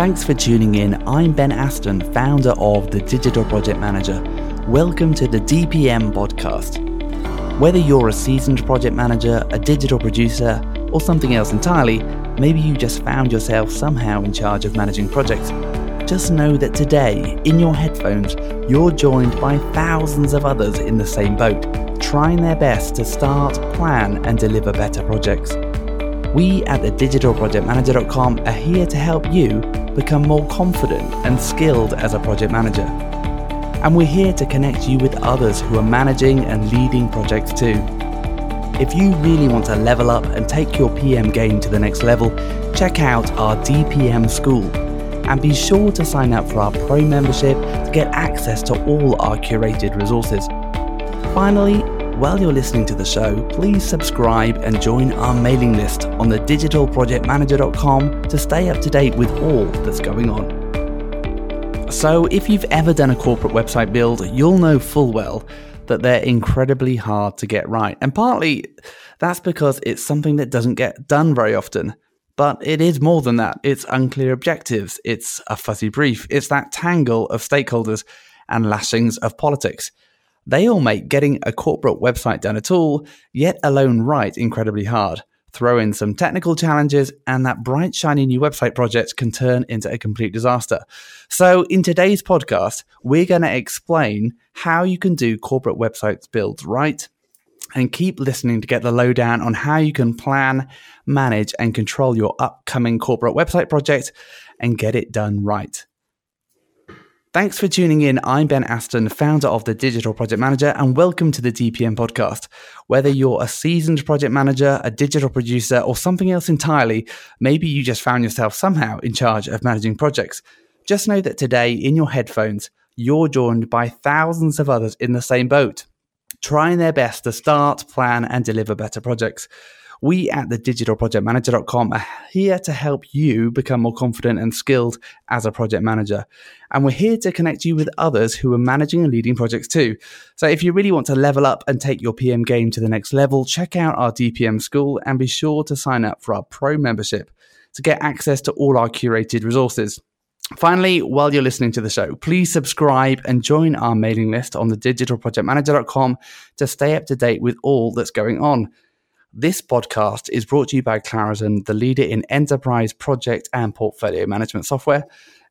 Thanks for tuning in. I'm Ben Aston, founder of The Digital Project Manager. Welcome to the DPM podcast. Whether you're a seasoned project manager, a digital producer, or something else entirely, maybe you just found yourself somehow in charge of managing projects. Just know that today, in your headphones, you're joined by thousands of others in the same boat, trying their best to start, plan, and deliver better projects. We at thedigitalprojectmanager.com are here to help you become more confident and skilled as a project manager. And we're here to connect you with others who are managing and leading projects too. If you really want to level up and take your PM game to the next level, check out our DPM school. And be sure to sign up for our pro membership to get access to all our curated resources. Finally, while you're listening to the show, please subscribe and join our mailing list on thedigitalprojectmanager.com to stay up to date with all that's going on. So if you've ever done a corporate website build, you'll know full well that they're incredibly hard to get right. And partly that's because it's something that doesn't get done very often. But it is more than that. It's unclear objectives. It's a fuzzy brief. It's that tangle of stakeholders and lashings of politics. They all make getting a corporate website done at all, yet alone right, incredibly hard. Throw in some technical challenges and that bright, shiny new website project can turn into a complete disaster. So in today's podcast, we're going to explain how you can do corporate website builds right, and keep listening to get the lowdown on how you can plan, manage, and control your upcoming corporate website project and get it done right. Thanks for tuning in. I'm Ben Aston, founder of The Digital Project Manager, and welcome to the DPM podcast. Whether you're a seasoned project manager, a digital producer, or something else entirely, maybe you just found yourself somehow in charge of managing projects. Just know that today, in your headphones, you're joined by thousands of others in the same boat, trying their best to start, plan, and deliver better projects. We at thedigitalprojectmanager.com are here to help you become more confident and skilled as a project manager. And we're here to connect you with others who are managing and leading projects too. So if you really want to level up and take your PM game to the next level, check out our DPM school and be sure to sign up for our pro membership to get access to all our curated resources. Finally, while you're listening to the show, please subscribe and join our mailing list on thedigitalprojectmanager.com to stay up to date with all that's going on. This podcast is brought to you by Clarizen, the leader in enterprise project and portfolio management software.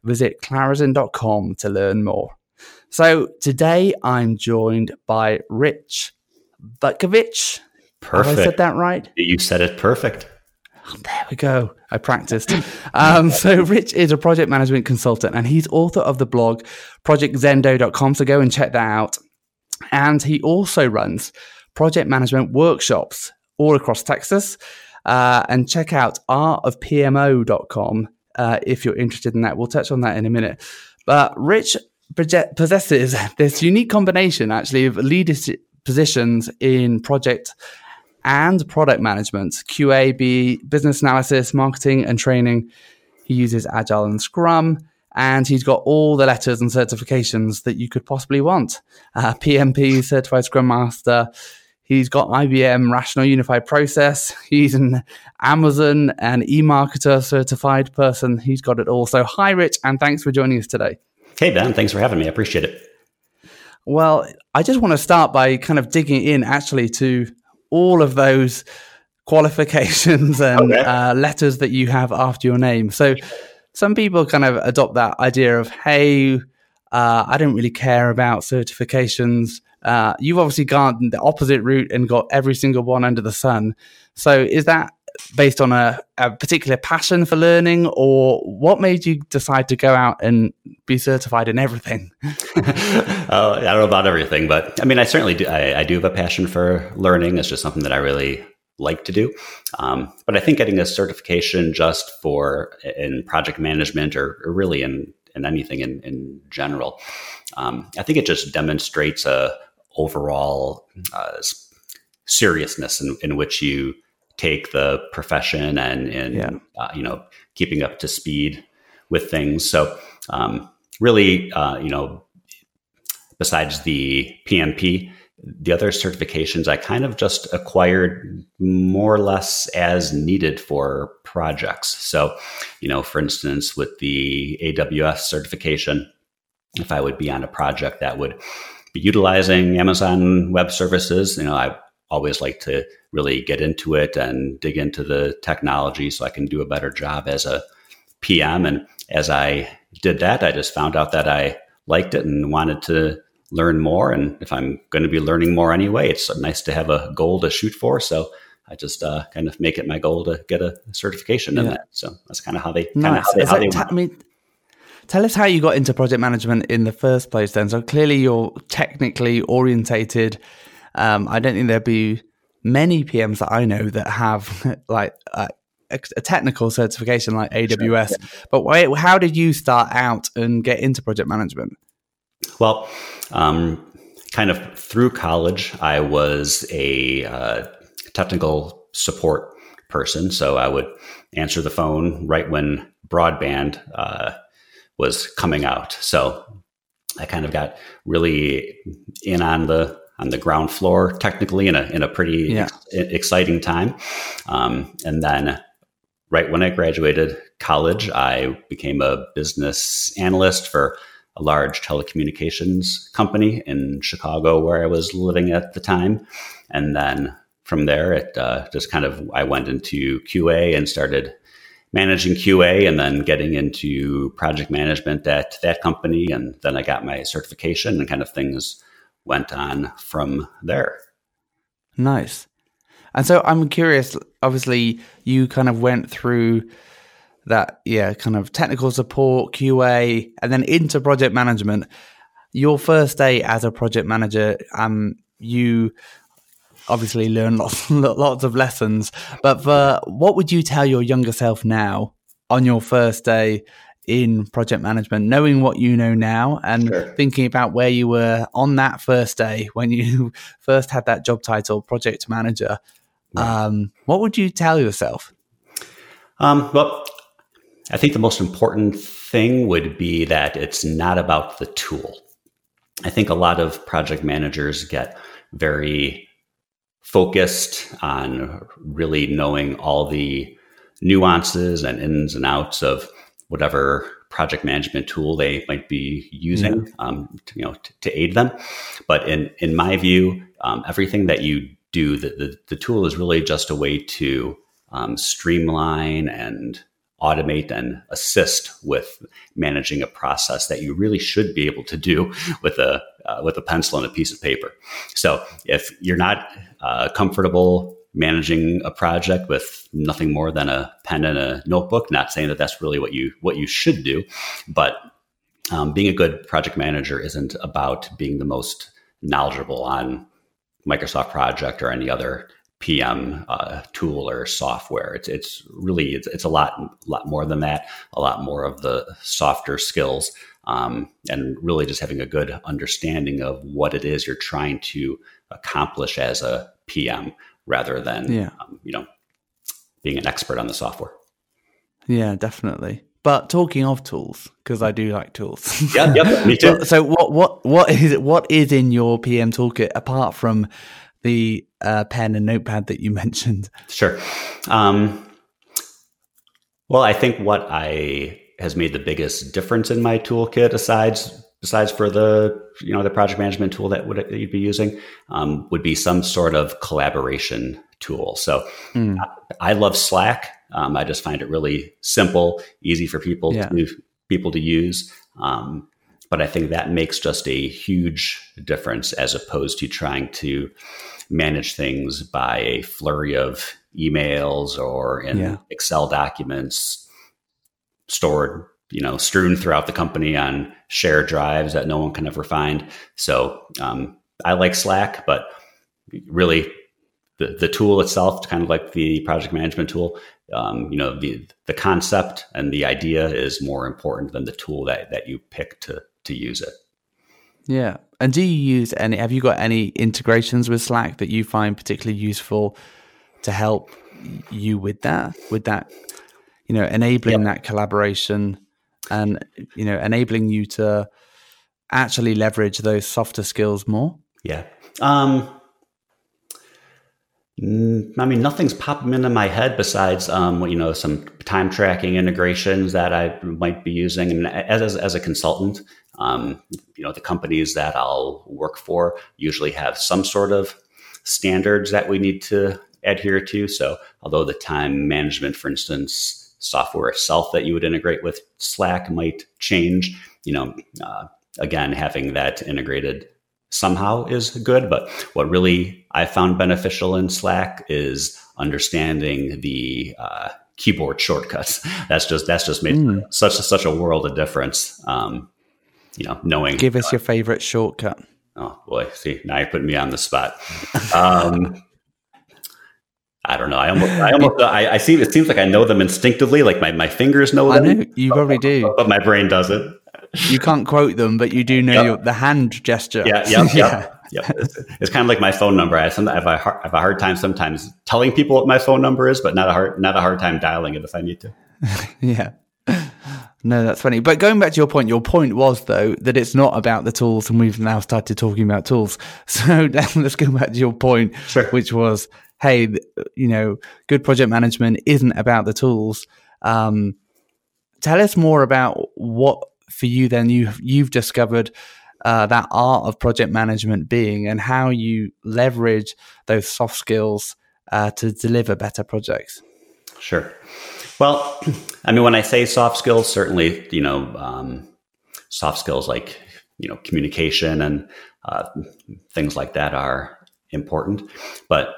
Visit clarison.com to learn more. So today I'm joined by Rich Butkevic. Perfect. Have I said that right? You said it perfect. There we go. I practiced. So Rich is a project management consultant and he's author of the blog projectzendo.com. So go and check that out. And he also runs project management workshops all across Texas. And check out artofpmo.com if you're interested in that. We'll touch on that in a minute. But Rich possesses this unique combination actually of leadership positions in project and product management, QA, business analysis, marketing, and training. He uses Agile and Scrum, and he's got all the letters and certifications that you could possibly want. PMP, Certified Scrum Master. He's got IBM Rational Unified Process. He's an Amazon and eMarketer certified person. He's got it all. So hi, Rich, and thanks for joining us today. Hey, Ben. Thanks for having me. I appreciate it. Well, I just want to start by kind of digging in actually to all of those qualifications and letters that you have after your name. So some people kind of adopt that idea of, hey, I don't really care about certifications. You've obviously gone the opposite route and got every single one under the sun. So is that based on a particular passion for learning, or what made you decide to go out and be certified in everything? I don't know about everything, but I mean, I certainly do. I do have a passion for learning. It's just something that I really like to do. But I think getting a certification just for in project management or really in anything in general, I think it just demonstrates a overall seriousness in which you take the profession and keeping up to speed with things. So really, besides the PMP, The other certifications I kind of just acquired more or less as needed for projects. So, you know, for instance, with the AWS certification, if I would be on a project that would be utilizing Amazon Web Services, you know, I always like to really get into it and dig into the technology so I can do a better job as a PM. And as I did that, I just found out that I liked it and wanted to learn more. And if I'm going to be learning more anyway, it's nice to have a goal to shoot for. So I just kind of make it my goal to get a certification in that. So that's kind of how they Tell us how you got into project management in the first place then. So clearly you're technically orientated. I don't think there'd be many PMs that I know that have like a technical certification like AWS. Sure, yeah. But how did you start out and get into project management? Well, kind of through college, I was a technical support person. So I would answer the phone right when broadband was coming out. So I kind of got really in on the ground floor technically in a pretty exciting time. And then right when I graduated college, I became a business analyst for a large telecommunications company in Chicago where I was living at the time. And then from there, it just kind of, I went into QA and started managing QA and then getting into project management at that company. And then I got my certification and kind of things went on from there. Nice. And so I'm curious, obviously you kind of went through that, kind of technical support, QA, and then into project management. Your first day as a project manager, you obviously learn lots of lessons, but what would you tell your younger self now on your first day in project management, knowing what you know now and thinking about where you were on that first day when you first had that job title, project manager? What would you tell yourself? Well, I think the most important thing would be that it's not about the tool. I think a lot of project managers get very focused on really knowing all the nuances and ins and outs of whatever project management tool they might be using, to aid them. But in my view, everything that you do, the tool is really just a way to streamline and automate and assist with managing a process that you really should be able to do with a pencil and a piece of paper. So if you're not comfortable managing a project with nothing more than a pen and a notebook, not saying that that's really what you should do, but being a good project manager isn't about being the most knowledgeable on Microsoft Project or any other PM tool or software. It's really a lot more than that. A lot more of the softer skills, and really just having a good understanding of what it is you're trying to accomplish as a PM, rather than being an expert on the software. Yeah, definitely. But talking of tools, because I do like tools. Yep, me too. So what is in your PM toolkit apart from the pen and notepad that you mentioned? Sure. Well, I think what has made the biggest difference in my toolkit, besides for the project management tool that you'd be using, would be some sort of collaboration tool. So I love Slack. I just find it really simple, easy for people to use. But I think that makes just a huge difference as opposed to trying to manage things by a flurry of emails or in Excel documents stored, strewn throughout the company on shared drives that no one can ever find. So I like Slack, but really the tool itself, kind of like the project management tool, the concept and the idea is more important than the tool that you pick to use it. Yeah. And have you got any integrations with Slack that you find particularly useful to help you with that, enabling that collaboration and, enabling you to actually leverage those softer skills more? Yeah. I mean, nothing's popping into my head besides, some time tracking integrations that I might be using. And as a consultant, the companies that I'll work for usually have some sort of standards that we need to adhere to. So although the time management, for instance, software itself that you would integrate with Slack might change, again, having that integrated somehow is good. But what really I found beneficial in Slack is understanding the keyboard shortcuts. That's just made such a world of difference. Knowing. Give us your favorite shortcut. Oh boy, see, now you're putting me on the spot. I don't know. I see. It seems like I know them instinctively. Like my fingers know them. I know you probably do, but my brain doesn't. You can't quote them, but you do know the hand gesture. Yeah. It's kind of like my phone number. I have a hard time sometimes telling people what my phone number is, but not a hard time dialing it if I need to. Yeah. No, that's funny. But going back to your point was, though, that it's not about the tools, and we've now started talking about tools. So let's go back to your point, sure, which was, hey, good project management isn't about the tools. Tell us more about what, for you then, you've discovered that art of project management being, and how you leverage those soft skills to deliver better projects. Sure. Well, I mean, when I say soft skills, certainly, soft skills like, communication and things like that are important. But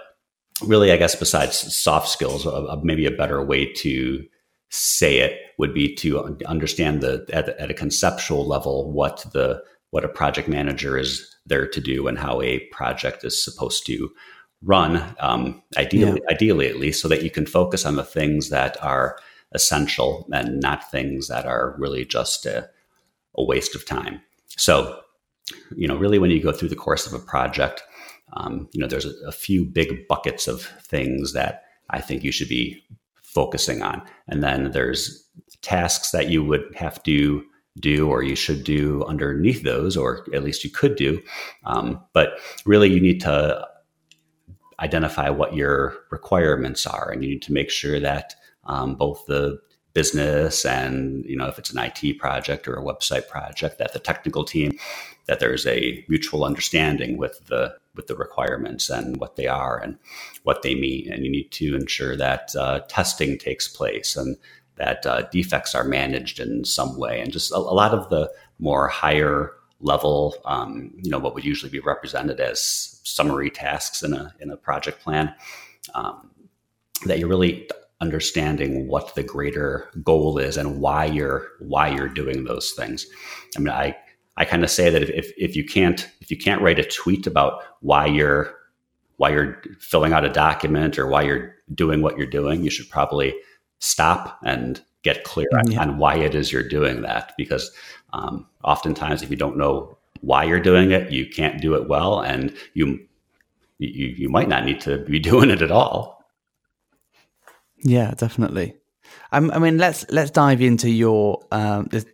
really, I guess besides soft skills, maybe a better way to say it would be to understand at a conceptual level what a project manager is there to do and how a project is supposed to run, ideally at least, so that you can focus on the things that are essential and not things that are really just a waste of time. So, really when you go through the course of a project, there's a few big buckets of things that I think you should be focusing on. And then there's tasks that you would have to do, or you should do underneath those, or at least you could do. But really you need to identify what your requirements are, and you need to make sure that both the business and, if it's an IT project or a website project, that the technical team, that there's a mutual understanding with the requirements and what they are and what they mean. And you need to ensure that testing takes place and that defects are managed in some way. And just a lot of the more higher level, what would usually be represented as summary tasks in a project plan, that you're really understanding what the greater goal is and why you're doing those things. I mean, I kind of say that if you can't write a tweet about why you're filling out a document or why you're doing what you're doing, you should probably stop and get clear on why it is you're doing that. Because oftentimes, if you don't know why you're doing it, you can't do it well, and you might not need to be doing it at all. Yeah, definitely. I mean, let's dive into your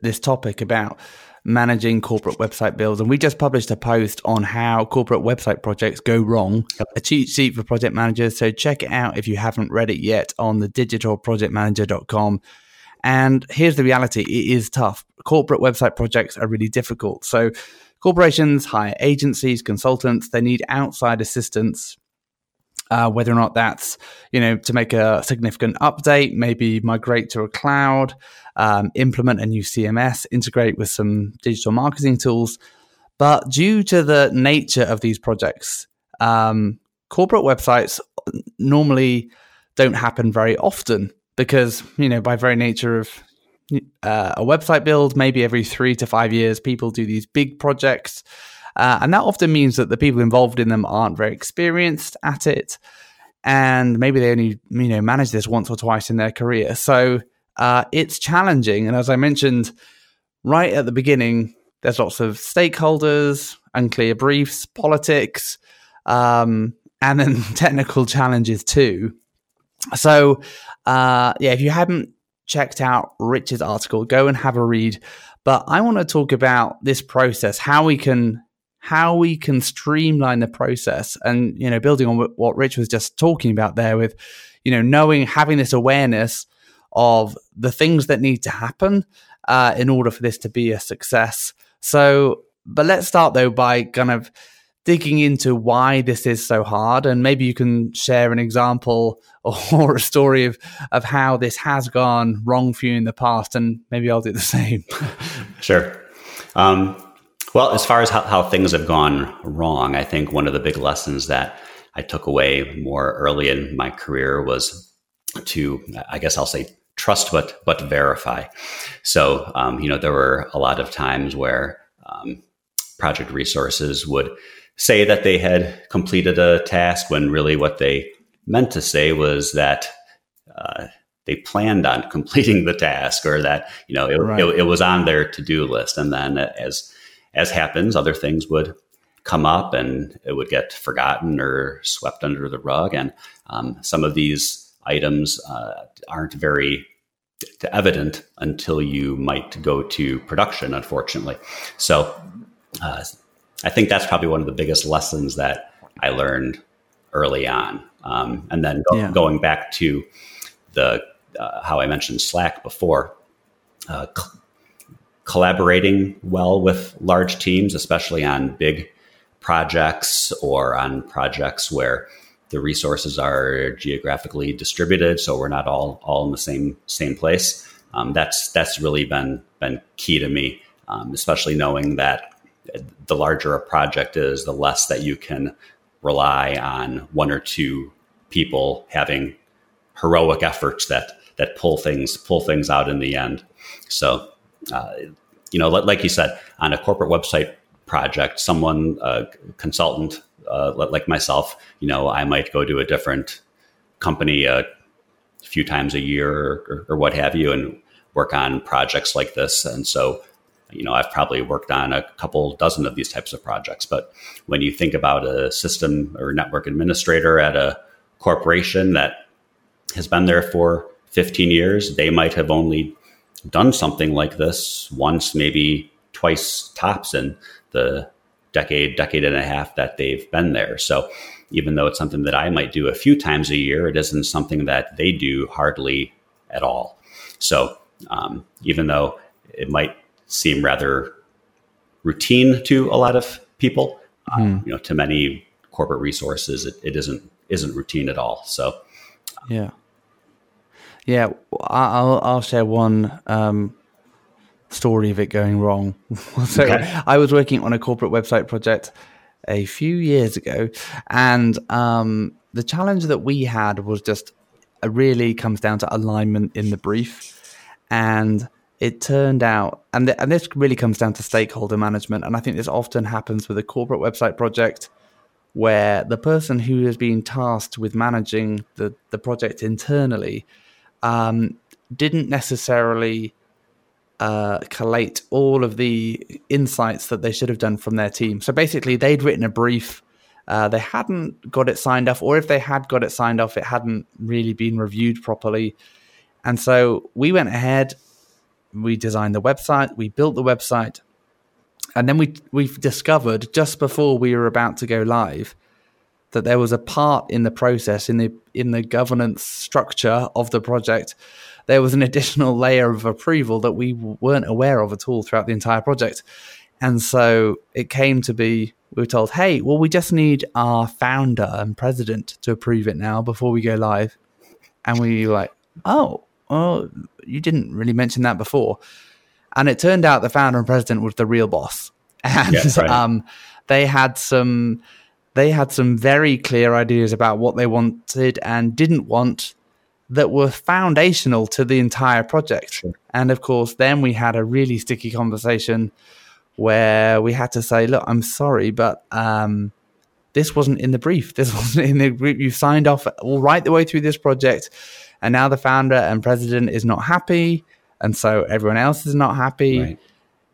this topic about managing corporate website builds. And we just published a post on how corporate website projects go wrong, a cheat sheet for project managers. So check it out if you haven't read it yet on thedigitalprojectmanager.com. And here's the reality. It is tough. Corporate website projects are really difficult. So corporations hire agencies, consultants. They need outside assistance, whether or not that's, to make a significant update, maybe migrate to a cloud, implement a new CMS, integrate with some digital marketing tools. But due to the nature of these projects, corporate websites normally don't happen very often because, by very nature of a website build, maybe every 3 to 5 years, people do these big projects. And that often means that the people involved in them aren't very experienced at it. And maybe they only, manage this once or twice in their career. So it's challenging. And as I mentioned right at the beginning, there's lots of stakeholders, unclear briefs, politics, and then technical challenges too. So, if you haven't checked out Rich's article, go and have a read. But I want to talk about this process, how we can how we can streamline the process. And, you know, building on what Rich was just talking about there with, you know, knowing, having this awareness of the things that need to happen in order for this to be a success. So, but let's start though by kind of digging into why this is so hard. And maybe you can share an example or a story of how this has gone wrong for you in the past. And maybe I'll do the same. Sure. Well, as far as how things have gone wrong, I think one of the big lessons that I took away more early in my career was to, I guess I'll say, trust but verify. So, you know, there were a lot of times where project resources would say that they had completed a task when really what they meant to say was that they planned on completing the task, or that, you know, it was on their to-do list. And then as happens, other things would come up and it would get forgotten or swept under the rug. And some of these items aren't very evident until you might go to production, unfortunately. So I think that's probably one of the biggest lessons that I learned early on. And then going back to the how I mentioned Slack before, collaborating well with large teams, especially on big projects or on projects where the resources are geographically distributed, so we're not all in the same place. That's really been key to me, especially knowing that the larger a project is, the less that you can rely on one or two people having heroic efforts that pull things out in the end. So, you know, like you said, on a corporate website project, someone, a consultant like myself, you know, I might go to a different company a few times a year or what have you, and work on projects like this. And so, you know, I've probably worked on a couple dozen of these types of projects. But when you think about a system or network administrator at a corporation that has been there for 15 years, they might have only done something like this once, maybe twice tops in the decade and a half that they've been there. So even though it's something that I might do a few times a year, it isn't something that they do hardly at all. So even though it might seem rather routine to a lot of people, you know, to many corporate resources, it isn't routine at all. So, yeah. I'll share one story of it going wrong. So okay. I was working on a corporate website project a few years ago, and the challenge that we had was just really comes down to alignment in the brief. And it turned out, and this really comes down to stakeholder management, and I think this often happens with a corporate website project where the person who has been tasked with managing the project internally didn't necessarily collate all of the insights that they should have done from their team. So basically, they'd written a brief. They hadn't got it signed off, or if they had got it signed off, it hadn't really been reviewed properly. And so we went ahead. We designed the website, we built the website, and then we've discovered just before we were about to go live that there was a part in the process, in the governance structure of the project, there was an additional layer of approval that we weren't aware of at all throughout the entire project. And so it came to be, we were told, hey, well, we just need our founder and president to approve it now before we go live. And we were like, oh, you didn't really mention that before. And it turned out the founder and president was the real boss. And they had some very clear ideas about what they wanted and didn't want that were foundational to the entire project. Sure. And of course, then we had a really sticky conversation where we had to say, look, I'm sorry, but this wasn't in the brief. This wasn't in the brief. You've signed off all right the way through this project. And now the founder and president is not happy. And so everyone else is not happy. Right.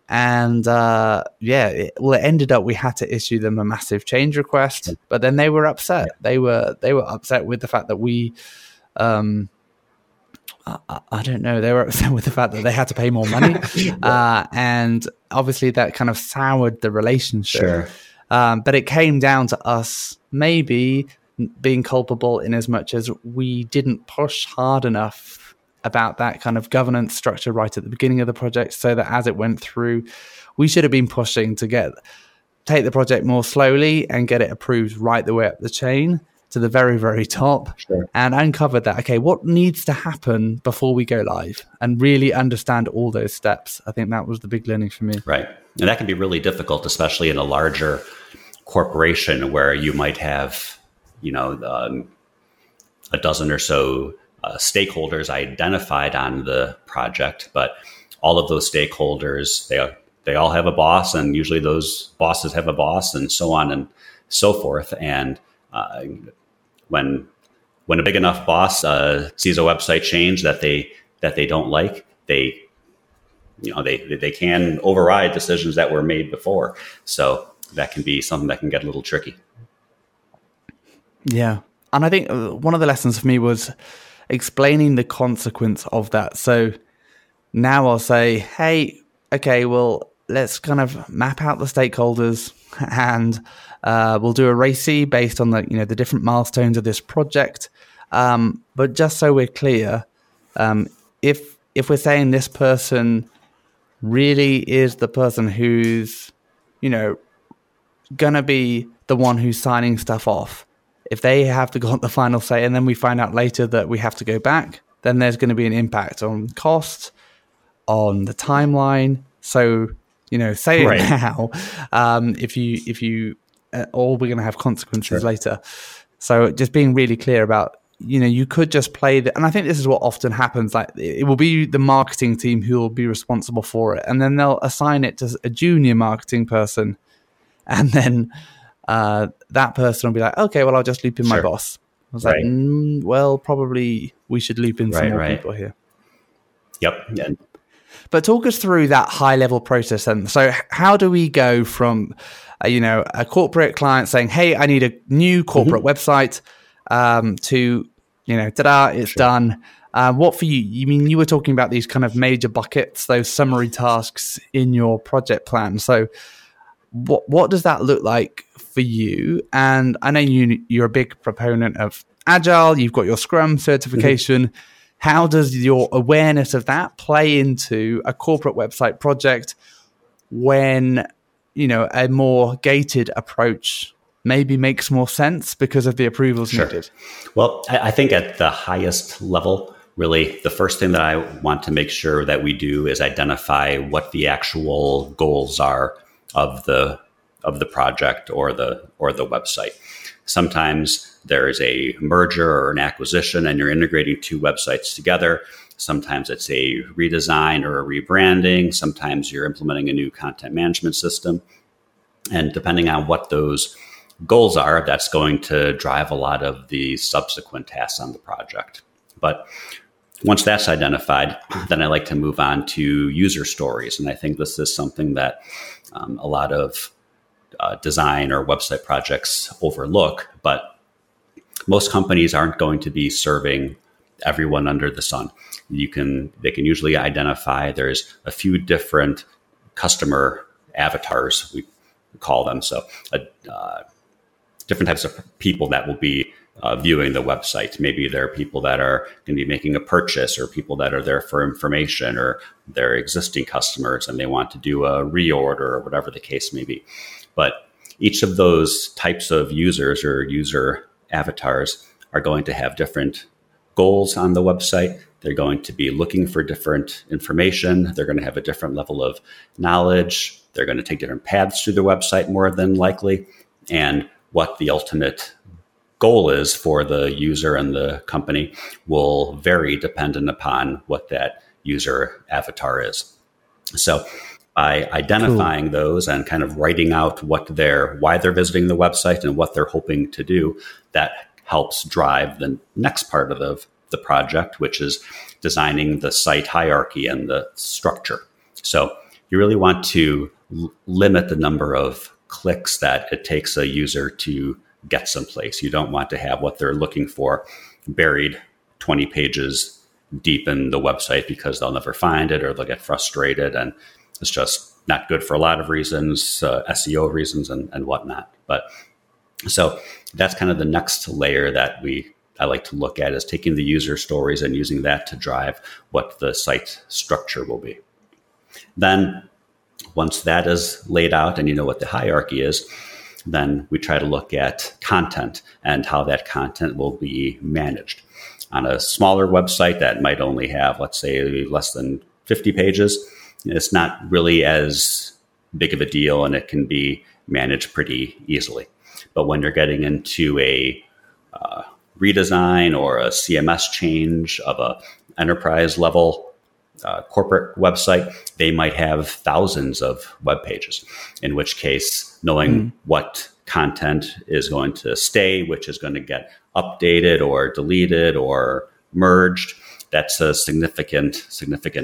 And it ended up we had to issue them a massive change request. But then they were upset. Yeah. They were upset with the fact that we, I don't know, they were upset with the fact that they had to pay more money. And obviously that kind of soured the relationship. Sure. But it came down to us maybe being culpable in as much as we didn't push hard enough about that kind of governance structure right at the beginning of the project, so that as it went through, we should have been pushing to take the project more slowly and get it approved right the way up the chain to the very, very top. Sure. And uncovered that, okay, what needs to happen before we go live, and really understand all those steps. I think that was the big learning for me. Right. And that can be really difficult, especially in a larger corporation where you might have, a dozen or so stakeholders identified on the project, but all of those stakeholders, they all have a boss, and usually those bosses have a boss, and so on and so forth. And when a big enough boss sees a website change that they don't like, they can override decisions that were made before. So that can be something that can get a little tricky. Yeah. And I think one of the lessons for me was explaining the consequence of that. So now I'll say, hey, okay, well, let's kind of map out the stakeholders, and we'll do a RACI based on the different milestones of this project. But just so we're clear, if we're saying this person really is the person who's, going to be the one who's signing stuff off, if they have got the final say, and then we find out later that we have to go back, then there's going to be an impact on cost, on the timeline. So, say right. It now, or we're going to have consequences sure. later. So just being really clear about, you could just play the, and I think this is what often happens. Like, it will be the marketing team who will be responsible for it, and then they'll assign it to a junior marketing person. And then that person will be like, okay, well, I'll just loop in my sure. boss. I was right. like, well, probably we should loop in some more people here. Yep. Yeah. But talk us through that high-level process then. So how do we go from, a corporate client saying, hey, I need a new corporate website to, ta-da, it's sure. done. What for you? You mean you were talking about these kind of major buckets, those summary tasks in your project plan. So what does that look like for you? And I know you're a big proponent of Agile. You've got your Scrum certification. Mm-hmm. How does your awareness of that play into a corporate website project when, a more gated approach maybe makes more sense because of the approvals sure. needed? Well, I think at the highest level, really, the first thing that I want to make sure that we do is identify what the actual goals are of the project or the website. Sometimes there is a merger or an acquisition and you're integrating two websites together. Sometimes it's a redesign or a rebranding. Sometimes you're implementing a new content management system. And depending on what those goals are, that's going to drive a lot of the subsequent tasks on the project. But once that's identified, then I like to move on to user stories. And I think this is something that a lot of design or website projects overlook, but most companies aren't going to be serving everyone under the sun. They can usually identify there's a few different customer avatars, we call them. So different types of people that will be viewing the website. Maybe there are people that are going to be making a purchase, or people that are there for information, or they're existing customers and they want to do a reorder, or whatever the case may be. But each of those types of users or user avatars are going to have different goals on the website. They're going to be looking for different information. They're going to have a different level of knowledge. They're going to take different paths through the website, more than likely. And what the ultimate goal is for the user and the company will vary dependent upon what that user avatar is. So by identifying those and kind of writing out why they're visiting the website and what they're hoping to do, that helps drive the next part of the project, which is designing the site hierarchy and the structure. So you really want to limit the number of clicks that it takes a user to get someplace. You don't want to have what they're looking for buried 20 pages deep in the website, because they'll never find it, or they'll get frustrated, and it's just not good for a lot of reasons, SEO reasons and whatnot. But so that's kind of the next layer that I like to look at, is taking the user stories and using that to drive what the site structure will be. Then once that is laid out and you know what the hierarchy is, then we try to look at content and how that content will be managed. On a smaller website that might only have, let's say, less than 50 pages, it's not really as big of a deal and it can be managed pretty easily. But when you're getting into a redesign or a CMS change of a enterprise level corporate website, they might have thousands of web pages, in which case knowing what content is going to stay, which is going to get updated or deleted or merged, that's a significant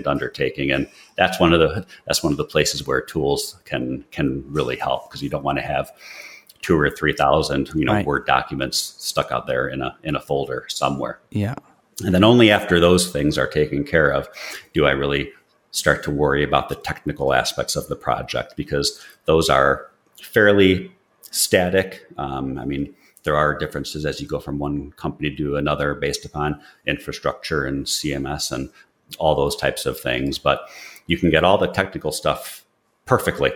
undertaking. And that's one of the places where tools can really help, because you don't want to have 2,000 or 3,000, right, Word documents stuck out there in a folder somewhere. Yeah. And then only after those things are taken care of do I really start to worry about the technical aspects of the project, because those are fairly static. There are differences as you go from one company to another based upon infrastructure and CMS and all those types of things. But you can get all the technical stuff perfectly,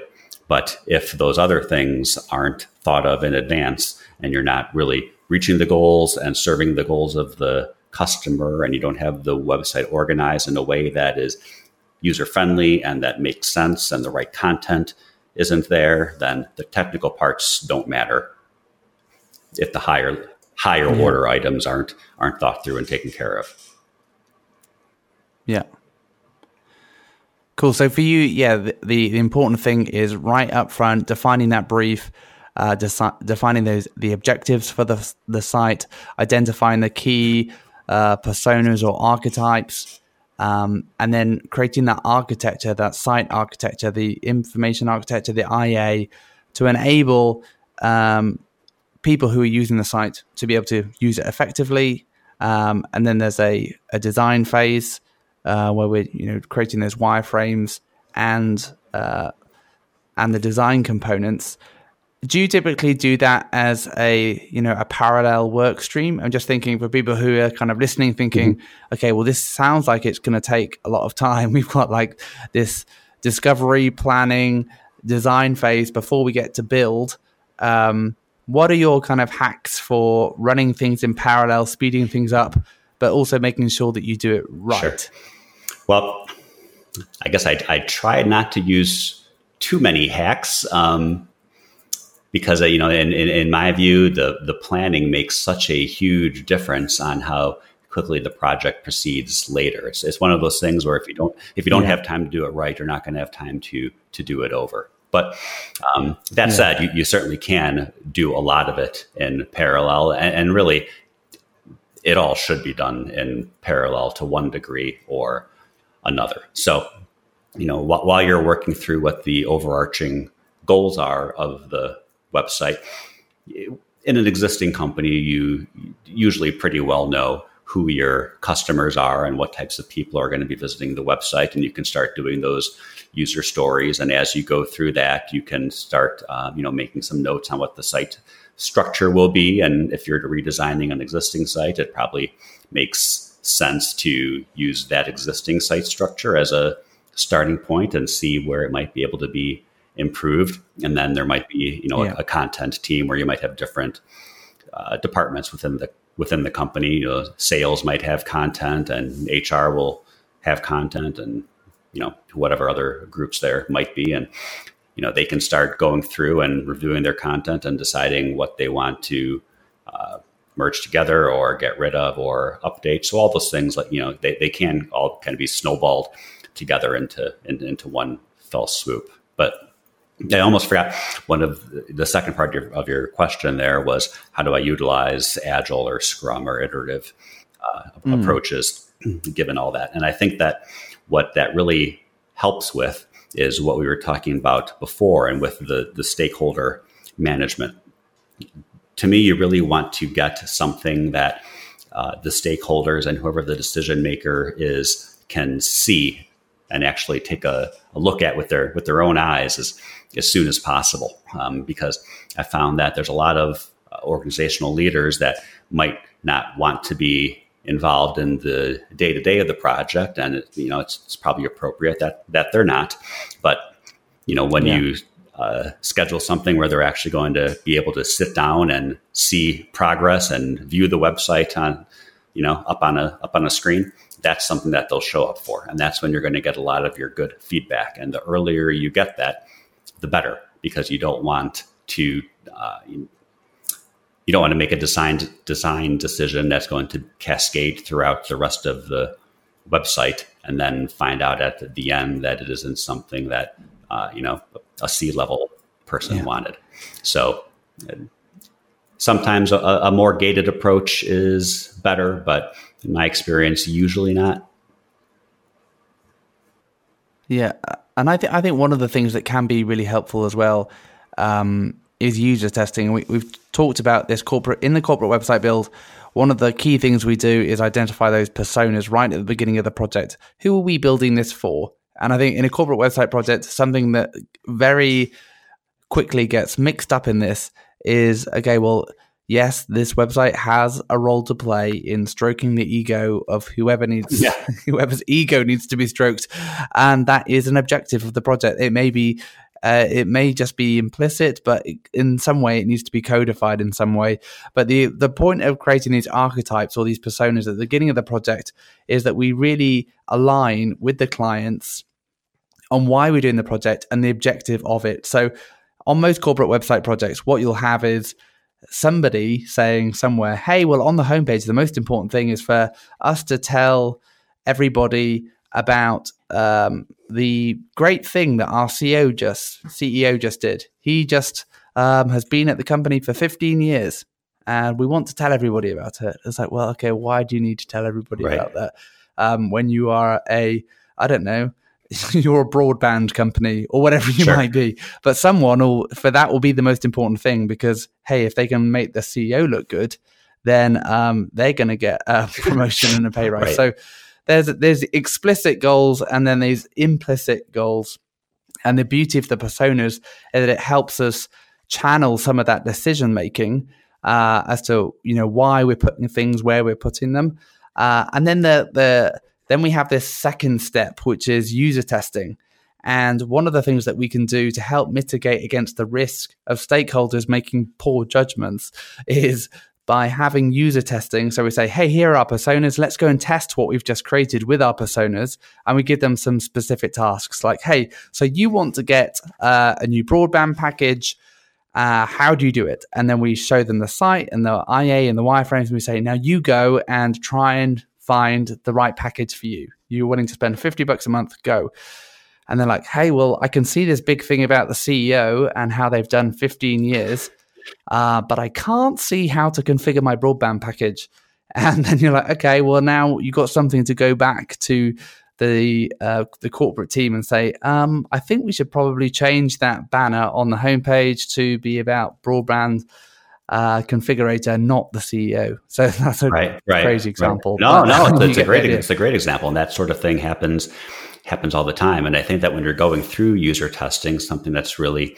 but if those other things aren't thought of in advance and you're not really reaching the goals and serving the goals of the customer, and you don't have the website organized in a way that is user-friendly and that makes sense, and the right content isn't there, then the technical parts don't matter if the higher order items aren't thought through and taken care of. Yeah. Cool. So for you, the important thing is right up front, defining that brief, defining the objectives for the site, identifying the key personas or archetypes, and then creating that architecture, that site architecture, the information architecture, the IA, to enable people who are using the site to be able to use it effectively. And then there's a design phase where we're creating those wireframes and the design components. Do you typically do that as a parallel work stream? I'm just thinking for people who are kind of listening, thinking, okay, well, this sounds like it's going to take a lot of time. We've got like this discovery, planning, design phase before we get to build. What are your kind of hacks for running things in parallel, speeding things up, but also making sure that you do it right? Sure. Well, I guess I try not to use too many hacks. Because, in my view, the planning makes such a huge difference on how quickly the project proceeds later. It's one of those things where if you don't have time to do it right, you're not going to have time to do it over. But that said, you certainly can do a lot of it in parallel. And really, it all should be done in parallel to one degree or another. So, while you're working through what the overarching goals are of the website. In an existing company, you usually pretty well know who your customers are and what types of people are going to be visiting the website, and you can start doing those user stories. And as you go through that, you can start, making some notes on what the site structure will be. And if you're redesigning an existing site, it probably makes sense to use that existing site structure as a starting point and see where it might be able to be improved. And then there might be, a content team where you might have different departments within the company. Sales might have content, and HR will have content, and whatever other groups there might be. And they can start going through and reviewing their content and deciding what they want to merge together or get rid of or update. So all those things, they can all kind of be snowballed together into one fell swoop. But I almost forgot one of the second part of your question there was, how do I utilize Agile or Scrum or iterative approaches given all that? And I think that what that really helps with is what we were talking about before, and with the stakeholder management. To me, you really want to get something that the stakeholders and whoever the decision maker is can see and actually take a look at with their own eyes as soon as possible. Because I found that there's a lot of organizational leaders that might not want to be involved in the day-to-day of the project. And it's probably appropriate that they're not. But when you schedule something where they're actually going to be able to sit down and see progress and view the website on up on a screen, that's something that they'll show up for. And that's when you're going to get a lot of your good feedback. And the earlier you get that, the better, because you don't want to make a design decision that's going to cascade throughout the rest of the website and then find out at the end that it isn't something that a C-level person wanted. So sometimes a more gated approach is better, but in my experience, usually not. Yeah, and I think one of the things that can be really helpful as well is user testing. We've talked about this in the corporate website build. One of the key things we do is identify those personas right at the beginning of the project. Who are we building this for? And I think in a corporate website project, something that very quickly gets mixed up in this is, okay, well, yes, this website has a role to play in stroking the ego of whoever's ego needs to be stroked. And that is an objective of the project. It may just be implicit, but in some way it needs to be codified in some way. But the point of creating these archetypes or these personas at the beginning of the project is that we really align with the clients on why we're doing the project and the objective of it. So on most corporate website projects, what you'll have is somebody saying somewhere, hey, well, on the homepage, the most important thing is for us to tell everybody about the great thing that our CEO just did. He just has been at the company for 15 years and we want to tell everybody about it. It's like, well, okay, why do you need to tell everybody about that? When you are you're a broadband company or whatever you might be, but someone will be the most important thing, because, hey, if they can make the CEO look good, then they're going to get a promotion and a pay rise. Right. So there's explicit goals and then these implicit goals. And the beauty of the personas is that it helps us channel some of that decision making as to why we're putting things where we're putting them. And then then we have this second step, which is user testing. And one of the things that we can do to help mitigate against the risk of stakeholders making poor judgments is by having user testing. So we say, hey, here are our personas. Let's go and test what we've just created with our personas. And we give them some specific tasks like, hey, so you want to get a new broadband package. How do you do it? And then we show them the site and the IA and the wireframes. And we say, now you go and try and find the right package for you. You're willing to spend $50 a month, go. And they're like, hey, well, I can see this big thing about the CEO and how they've done 15 years. But I can't see how to configure my broadband package. And then you're like, okay, well, now you've got something to go back to the corporate team and say, I think we should probably change that banner on the homepage to be about broadband configurator, not the CEO. So that's a crazy example. Right. No, it's a great example. And that sort of thing happens all the time. And I think that when you're going through user testing, something that's really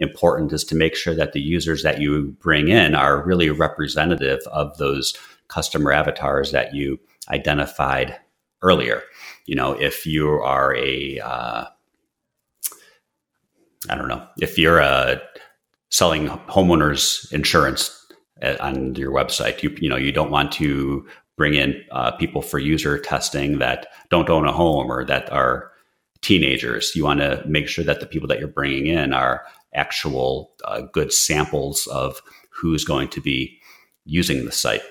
important is to make sure that the users that you bring in are really representative of those customer avatars that you identified earlier. If you are if you're selling homeowners insurance on your website, you don't want to bring in people for user testing that don't own a home or that are teenagers. You want to make sure that the people that you're bringing in are actual good samples of who's going to be using the site.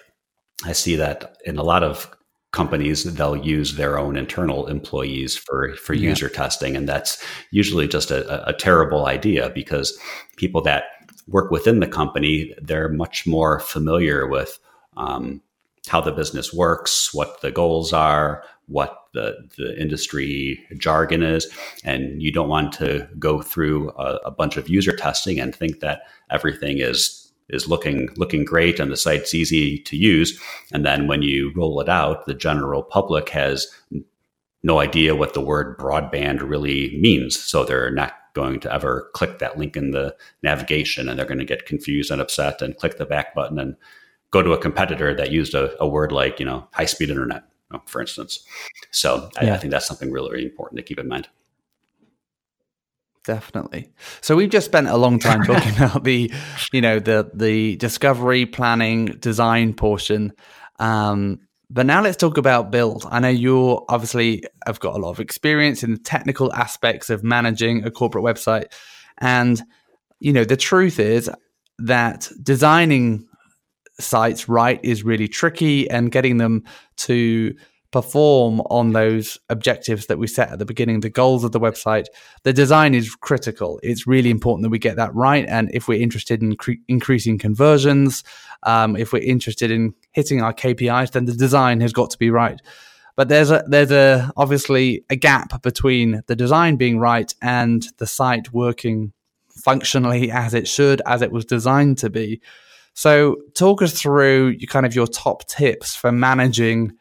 I see that in a lot of companies, they'll use their own internal employees for user testing. And that's usually just a terrible idea, because people that work within the company, they're much more familiar with how the business works, what the goals are, what the industry jargon is. And you don't want to go through a bunch of user testing and think that everything is looking great and the site's easy to use. And then when you roll it out, the general public has no idea what the word broadband really means. So they're not going to ever click that link in the navigation, and they're going to get confused and upset and click the back button and go to a competitor that used a word like, high-speed internet, for instance. So I think that's something really, really important to keep in mind. Definitely. So we've just spent a long time talking about the discovery, planning, design portion. But now let's talk about build. I know you obviously have got a lot of experience in the technical aspects of managing a corporate website. And, the truth is that designing sites right is really tricky, and getting them to perform on those objectives that we set at the beginning, the goals of the website, the design is critical. It's really important that we get that right. And if we're interested in increasing conversions, if we're interested in hitting our KPIs, then the design has got to be right. But there's obviously a gap between the design being right and the site working functionally as it should, as it was designed to be. So talk us through your top tips for managing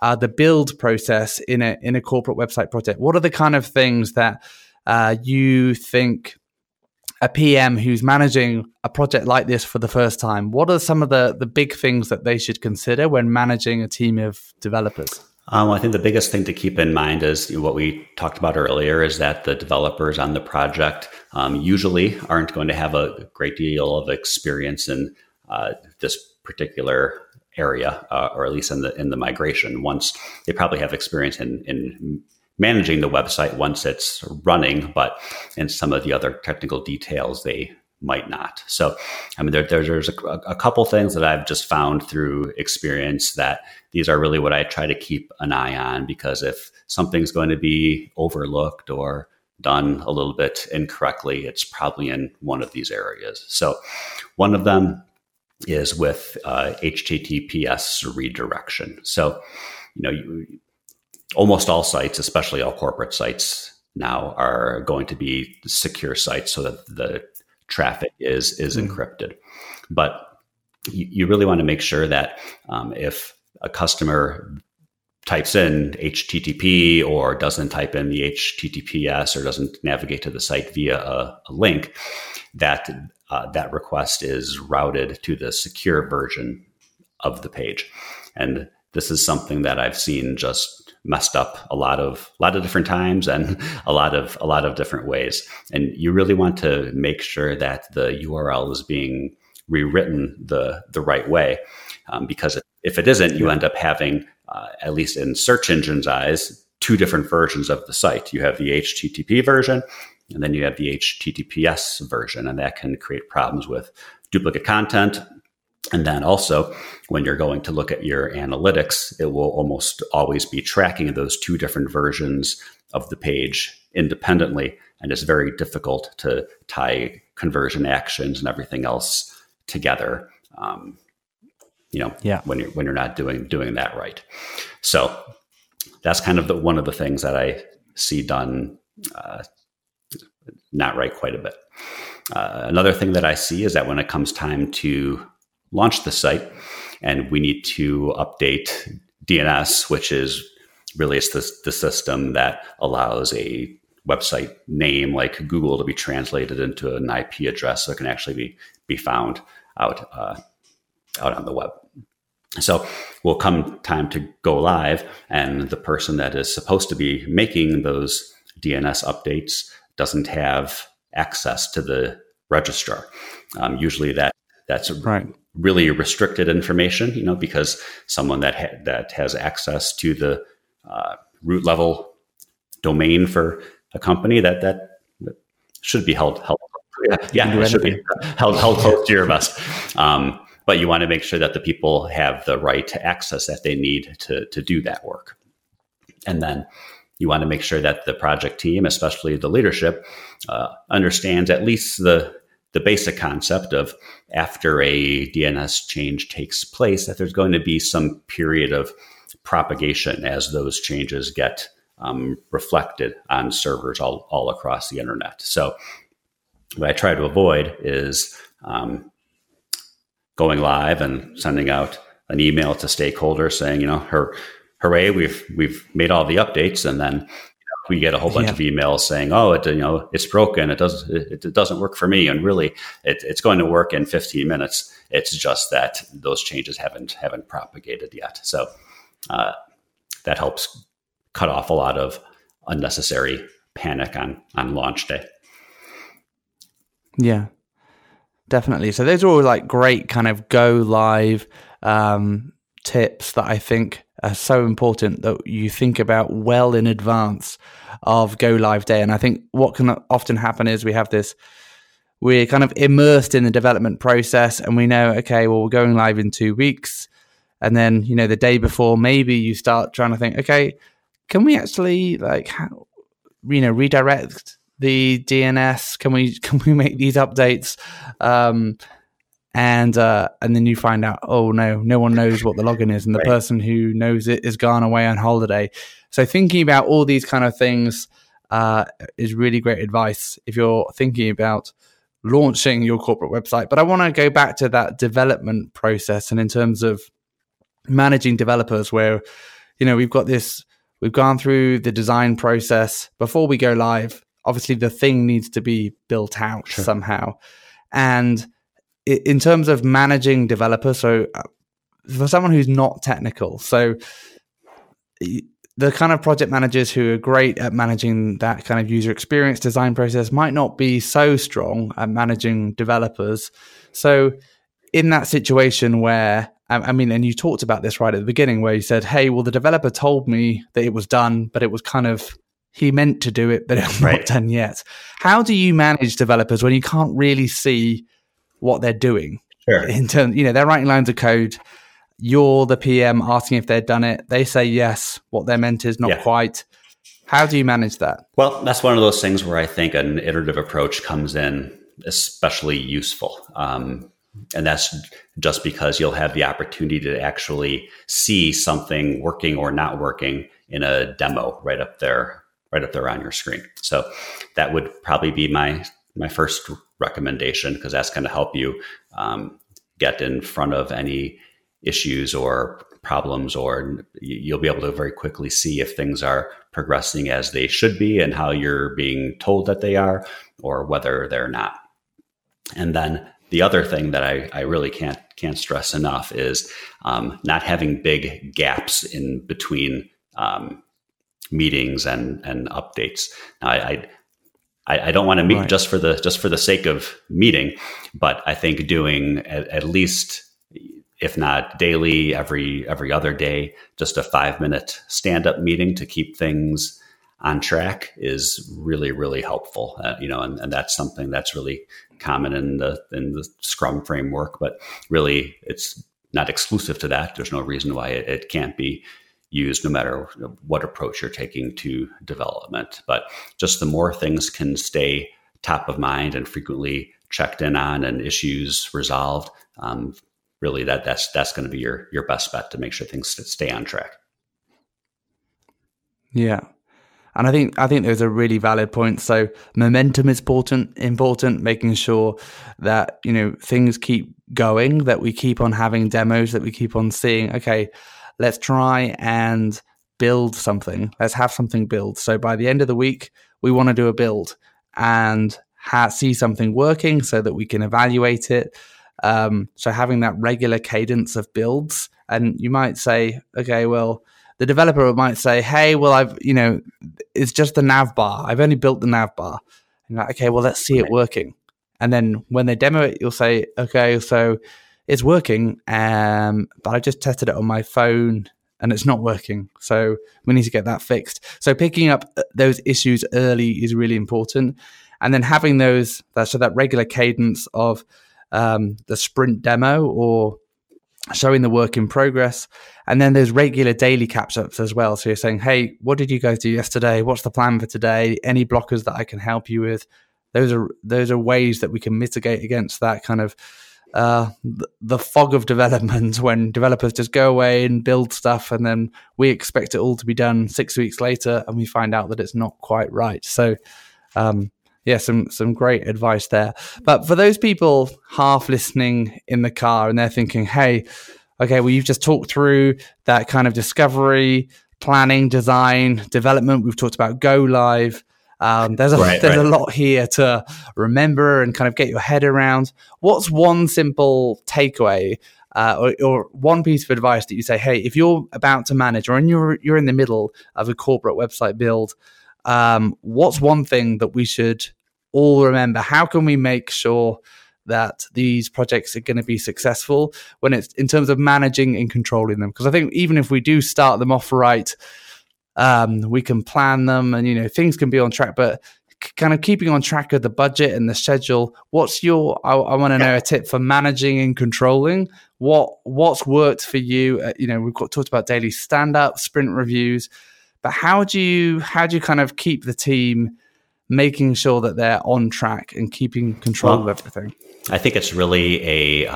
the build process in a corporate website project. What are the kind of things that you think a PM who's managing a project like this for the first time, what are some of the big things that they should consider when managing a team of developers? I think the biggest thing to keep in mind is what we talked about earlier, is that the developers on the project usually aren't going to have a great deal of experience in this particular area, or at least in the migration. Once they probably have experience in managing the website once it's running, but in some of the other technical details, they might not. So, there's a couple things that I've just found through experience that these are really what I try to keep an eye on, because if something's going to be overlooked or done a little bit incorrectly, it's probably in one of these areas. So one of them is with HTTPS redirection. So, almost all sites, especially all corporate sites now, are going to be secure sites so that the traffic is encrypted. But you really want to make sure that if a customer types in HTTP or doesn't type in the HTTPS or doesn't navigate to the site via a link, that request is routed to the secure version of the page. And this is something that I've seen just messed up a lot of different times and a lot of different ways. And you really want to make sure that the URL is being rewritten the right way, because if it isn't, you end up having, at least in search engines' eyes, two different versions of the site. You have the HTTP version, and then you have the HTTPS version, and that can create problems with duplicate content. And then also, when you're going to look at your analytics, it will almost always be tracking those two different versions of the page independently. And it's very difficult to tie conversion actions and everything else together, when you're not doing that right. So that's kind of one of the things that I see done not right quite a bit. Another thing that I see is that when it comes time to launch the site and we need to update DNS, which is really the system that allows a website name like Google to be translated into an IP address that can actually be found out on the web. So will come time to go live, and the person that is supposed to be making those DNS updates doesn't have access to the registrar. Usually that's right. Really restricted information, because someone that has access to the root level domain for a company that should be held close to your vest. But you want to make sure that the people have the right to access that they need to do that work. And then you want to make sure that the project team, especially the leadership, understands at least the basic concept of, after a DNS change takes place, that there's going to be some period of propagation as those changes get reflected on servers all across the internet. So what I try to avoid is going live and sending out an email to stakeholders saying, her hooray, we've made all the updates, and then we get a whole bunch of emails saying, "Oh, it's broken. It doesn't work for me." And really, it's going to work in 15 minutes. It's just that those changes haven't propagated yet. So that helps cut off a lot of unnecessary panic on launch day. Yeah, definitely. So those are all like great kind of go live tips that I think are so important that you think about well in advance of go live day. And I think what can often happen is we're kind of immersed in the development process, and we know, okay, well, we're going live in 2 weeks. And then, the day before, maybe you start trying to think, okay, can we actually redirect the DNS? Can we make these updates? And then you find out, oh no, no one knows what the login is, and the person who knows it is gone away on holiday. So thinking about all these kind of things is really great advice if you're thinking about launching your corporate website. But I want to go back to that development process, and in terms of managing developers, where we've gone through the design process before we go live. Obviously, the thing needs to be built out somehow, and in terms of managing developers, so for someone who's not technical, so the kind of project managers who are great at managing that kind of user experience design process might not be so strong at managing developers. So in that situation where, and you talked about this right at the beginning, where you said, hey, well, the developer told me that it was done, but it was kind of, he meant to do it, but it's not done yet. How do you manage developers when you can't really see what they're doing? Sure. In terms, they're writing lines of code. You're the PM asking if they've done it. They say yes. What they're meant is not quite. How do you manage that? Well, that's one of those things where I think an iterative approach comes in especially useful. And that's just because you'll have the opportunity to actually see something working or not working in a demo right up there on your screen. So that would probably be my first recommendation, because that's going to help you get in front of any issues or problems, or you'll be able to very quickly see if things are progressing as they should be and how you're being told that they are, or whether they're not. And then the other thing that I really can't stress enough is not having big gaps in between meetings and updates. Now, I don't want to meet just for the sake of meeting, but I think doing at least, if not daily, every other day, just a 5-minute stand-up meeting to keep things on track is really, really helpful. And that's something that's really common in the Scrum framework, but really it's not exclusive to that. There's no reason why it can't be used no matter what approach you're taking to development. But just the more things can stay top of mind and frequently checked in on and issues resolved, really that's going to be your best bet to make sure things stay on track. Yeah. And I think those are really valid points. So momentum is important, making sure that, things keep going, that we keep on having demos, that we keep on seeing, okay, let's try and build something. Let's have something build. So by the end of the week, we want to do a build and see something working so that we can evaluate it. So having that regular cadence of builds, and you might say, okay, well, the developer might say, hey, well, it's just the nav bar. I've only built the nav bar. And you're like, okay, well, let's see it working. And then when they demo it, you'll say, okay, so it's working, but I just tested it on my phone and it's not working. So we need to get that fixed. So picking up those issues early is really important. And then having that regular cadence of the sprint demo or showing the work in progress. And then there's regular daily catch-ups as well. So you're saying, hey, what did you guys do yesterday? What's the plan for today? Any blockers that I can help you with? Those are ways that we can mitigate against that kind of the fog of development, when developers just go away and build stuff, and then we expect it all to be done 6 weeks later, and we find out that it's not quite right. So some great advice there. But for those people half listening in the car and they're thinking, hey, okay, well, you've just talked through that kind of discovery, planning, design, development. We've talked about go live. There's a lot here to remember and kind of get your head around. What's one simple takeaway or one piece of advice that you say, hey, if you're about to manage or you're in the middle of a corporate website build, what's one thing that we should all remember? How can we make sure that these projects are going to be successful when it's in terms of managing and controlling them? Because I think even if we do start them off right, we can plan them and, you know, things can be on track, but kind of keeping on track of the budget and the schedule. What's your, I want to know a tip for managing and controlling. What's worked for you? You know, we've talked about daily stand-up, sprint reviews, but how do you kind of keep the team making sure that they're on track and keeping control of everything? I think it's really a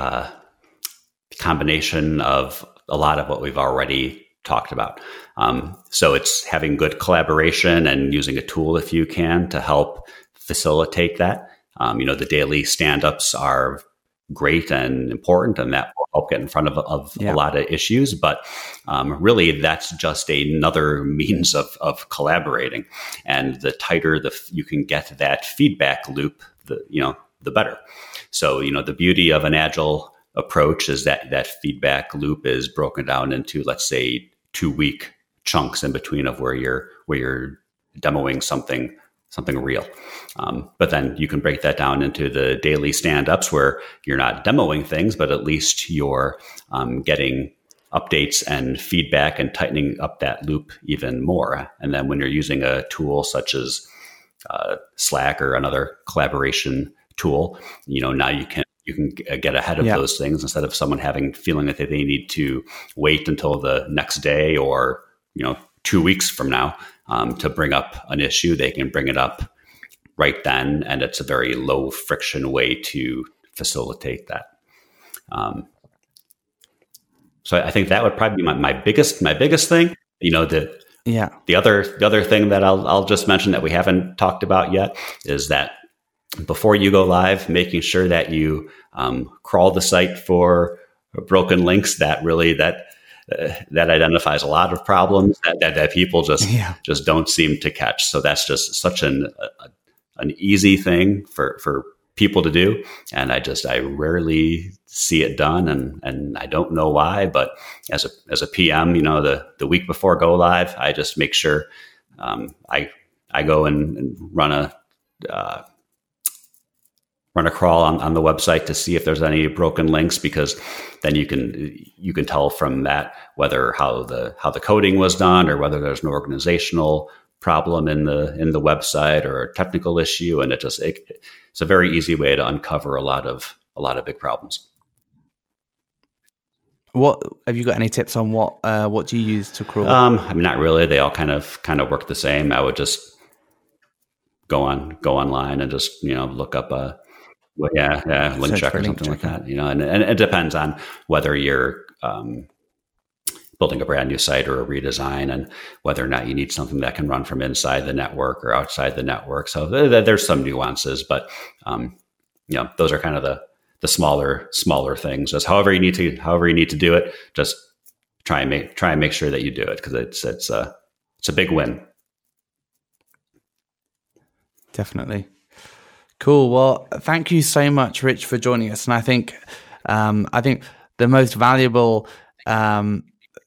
combination of a lot of what we've already talked about. So it's having good collaboration and using a tool if you can to help facilitate that. You know, the daily stand-ups are great and important, and that will help get in front of a lot of issues. But really, that's just another means of collaborating. And the tighter you can get that feedback loop, the better. So, you know, the beauty of an agile approach is that feedback loop is broken down into, let's say, 2-week chunks in between of where you're demoing something real. But then you can break that down into the daily stand-ups where you're not demoing things, but at least you're getting updates and feedback and tightening up that loop even more. And then when you're using a tool such as Slack or another collaboration tool, you know, now you can get ahead of those things instead of someone feeling that they need to wait until the next day or, you know, 2 weeks from now to bring up an issue. They can bring it up right then, and it's a very low friction way to facilitate that. So I think that would probably be my biggest thing. You know, the other thing that I'll just mention that we haven't talked about yet is that before you go live, making sure that you crawl the site for broken links. That really that identifies a lot of problems that people just don't seem to catch. So that's just such an easy thing for people to do, and I rarely see it done, and I don't know why. But as a PM, you know, the week before go live, I just make sure I go and run a crawl on the website to see if there's any broken links, because then you can tell from that whether how the coding was done or whether there's an organizational problem in the website or a technical issue. And it's a very easy way to uncover a lot of big problems. What have you got any tips on what do you use to crawl? I mean, not really. They all kind of work the same. I would just go online and just, you know, look up a link check or something like that, you know, and it depends on whether you're building a brand new site or a redesign and whether or not you need something that can run from inside the network or outside the network. So there's some nuances, but, you know, those are kind of the smaller things. Just however you need to do it, just try and make sure that you do it, because it's a big win. Definitely. Cool. Well, thank you so much, Rich, for joining us. And I think the most valuable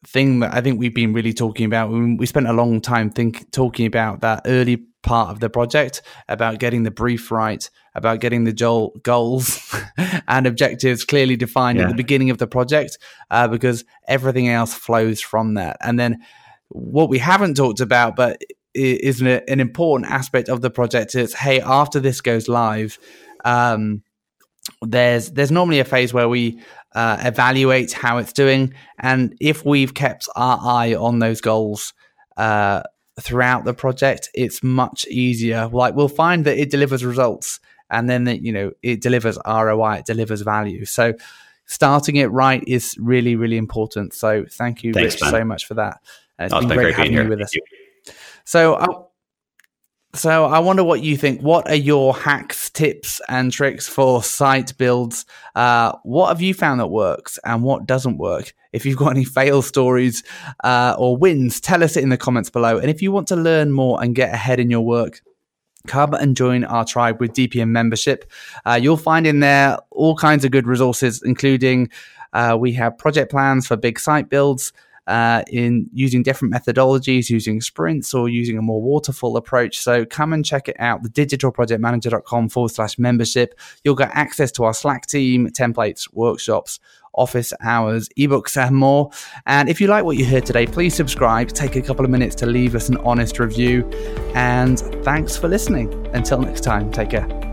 thing that I think we've been really talking about, we spent a long time talking about that early part of the project, about getting the brief right, about getting the goals and objectives clearly defined at the beginning of the project, because everything else flows from that. And then what we haven't talked about, but is an important aspect of the project, is, hey, after this goes live, there's normally a phase where we evaluate how it's doing, and if we've kept our eye on those goals throughout the project, it's much easier. Like, we'll find that it delivers results, and then that, you know, it delivers ROI, it delivers value. So starting it right is really, really important. So thank you, Rich, so much for that. It's been great having you with us. So I wonder what you think. What are your hacks, tips and tricks for site builds. What have you found that works and what doesn't work? If you've got any fail stories or wins, tell us it in the comments below. And if you want to learn more and get ahead in your work, come and join our tribe with DPM membership. You'll find in there all kinds of good resources, including we have project plans for big site builds, in using different methodologies, using sprints or using a more waterfall approach. So come and check it out, thedigitalprojectmanager.com/membership. You'll get access to our Slack team, templates, workshops, office hours, ebooks and more. And if you like what you heard today, please subscribe, take a couple of minutes to leave us an honest review. And thanks for listening. Until next time, take care.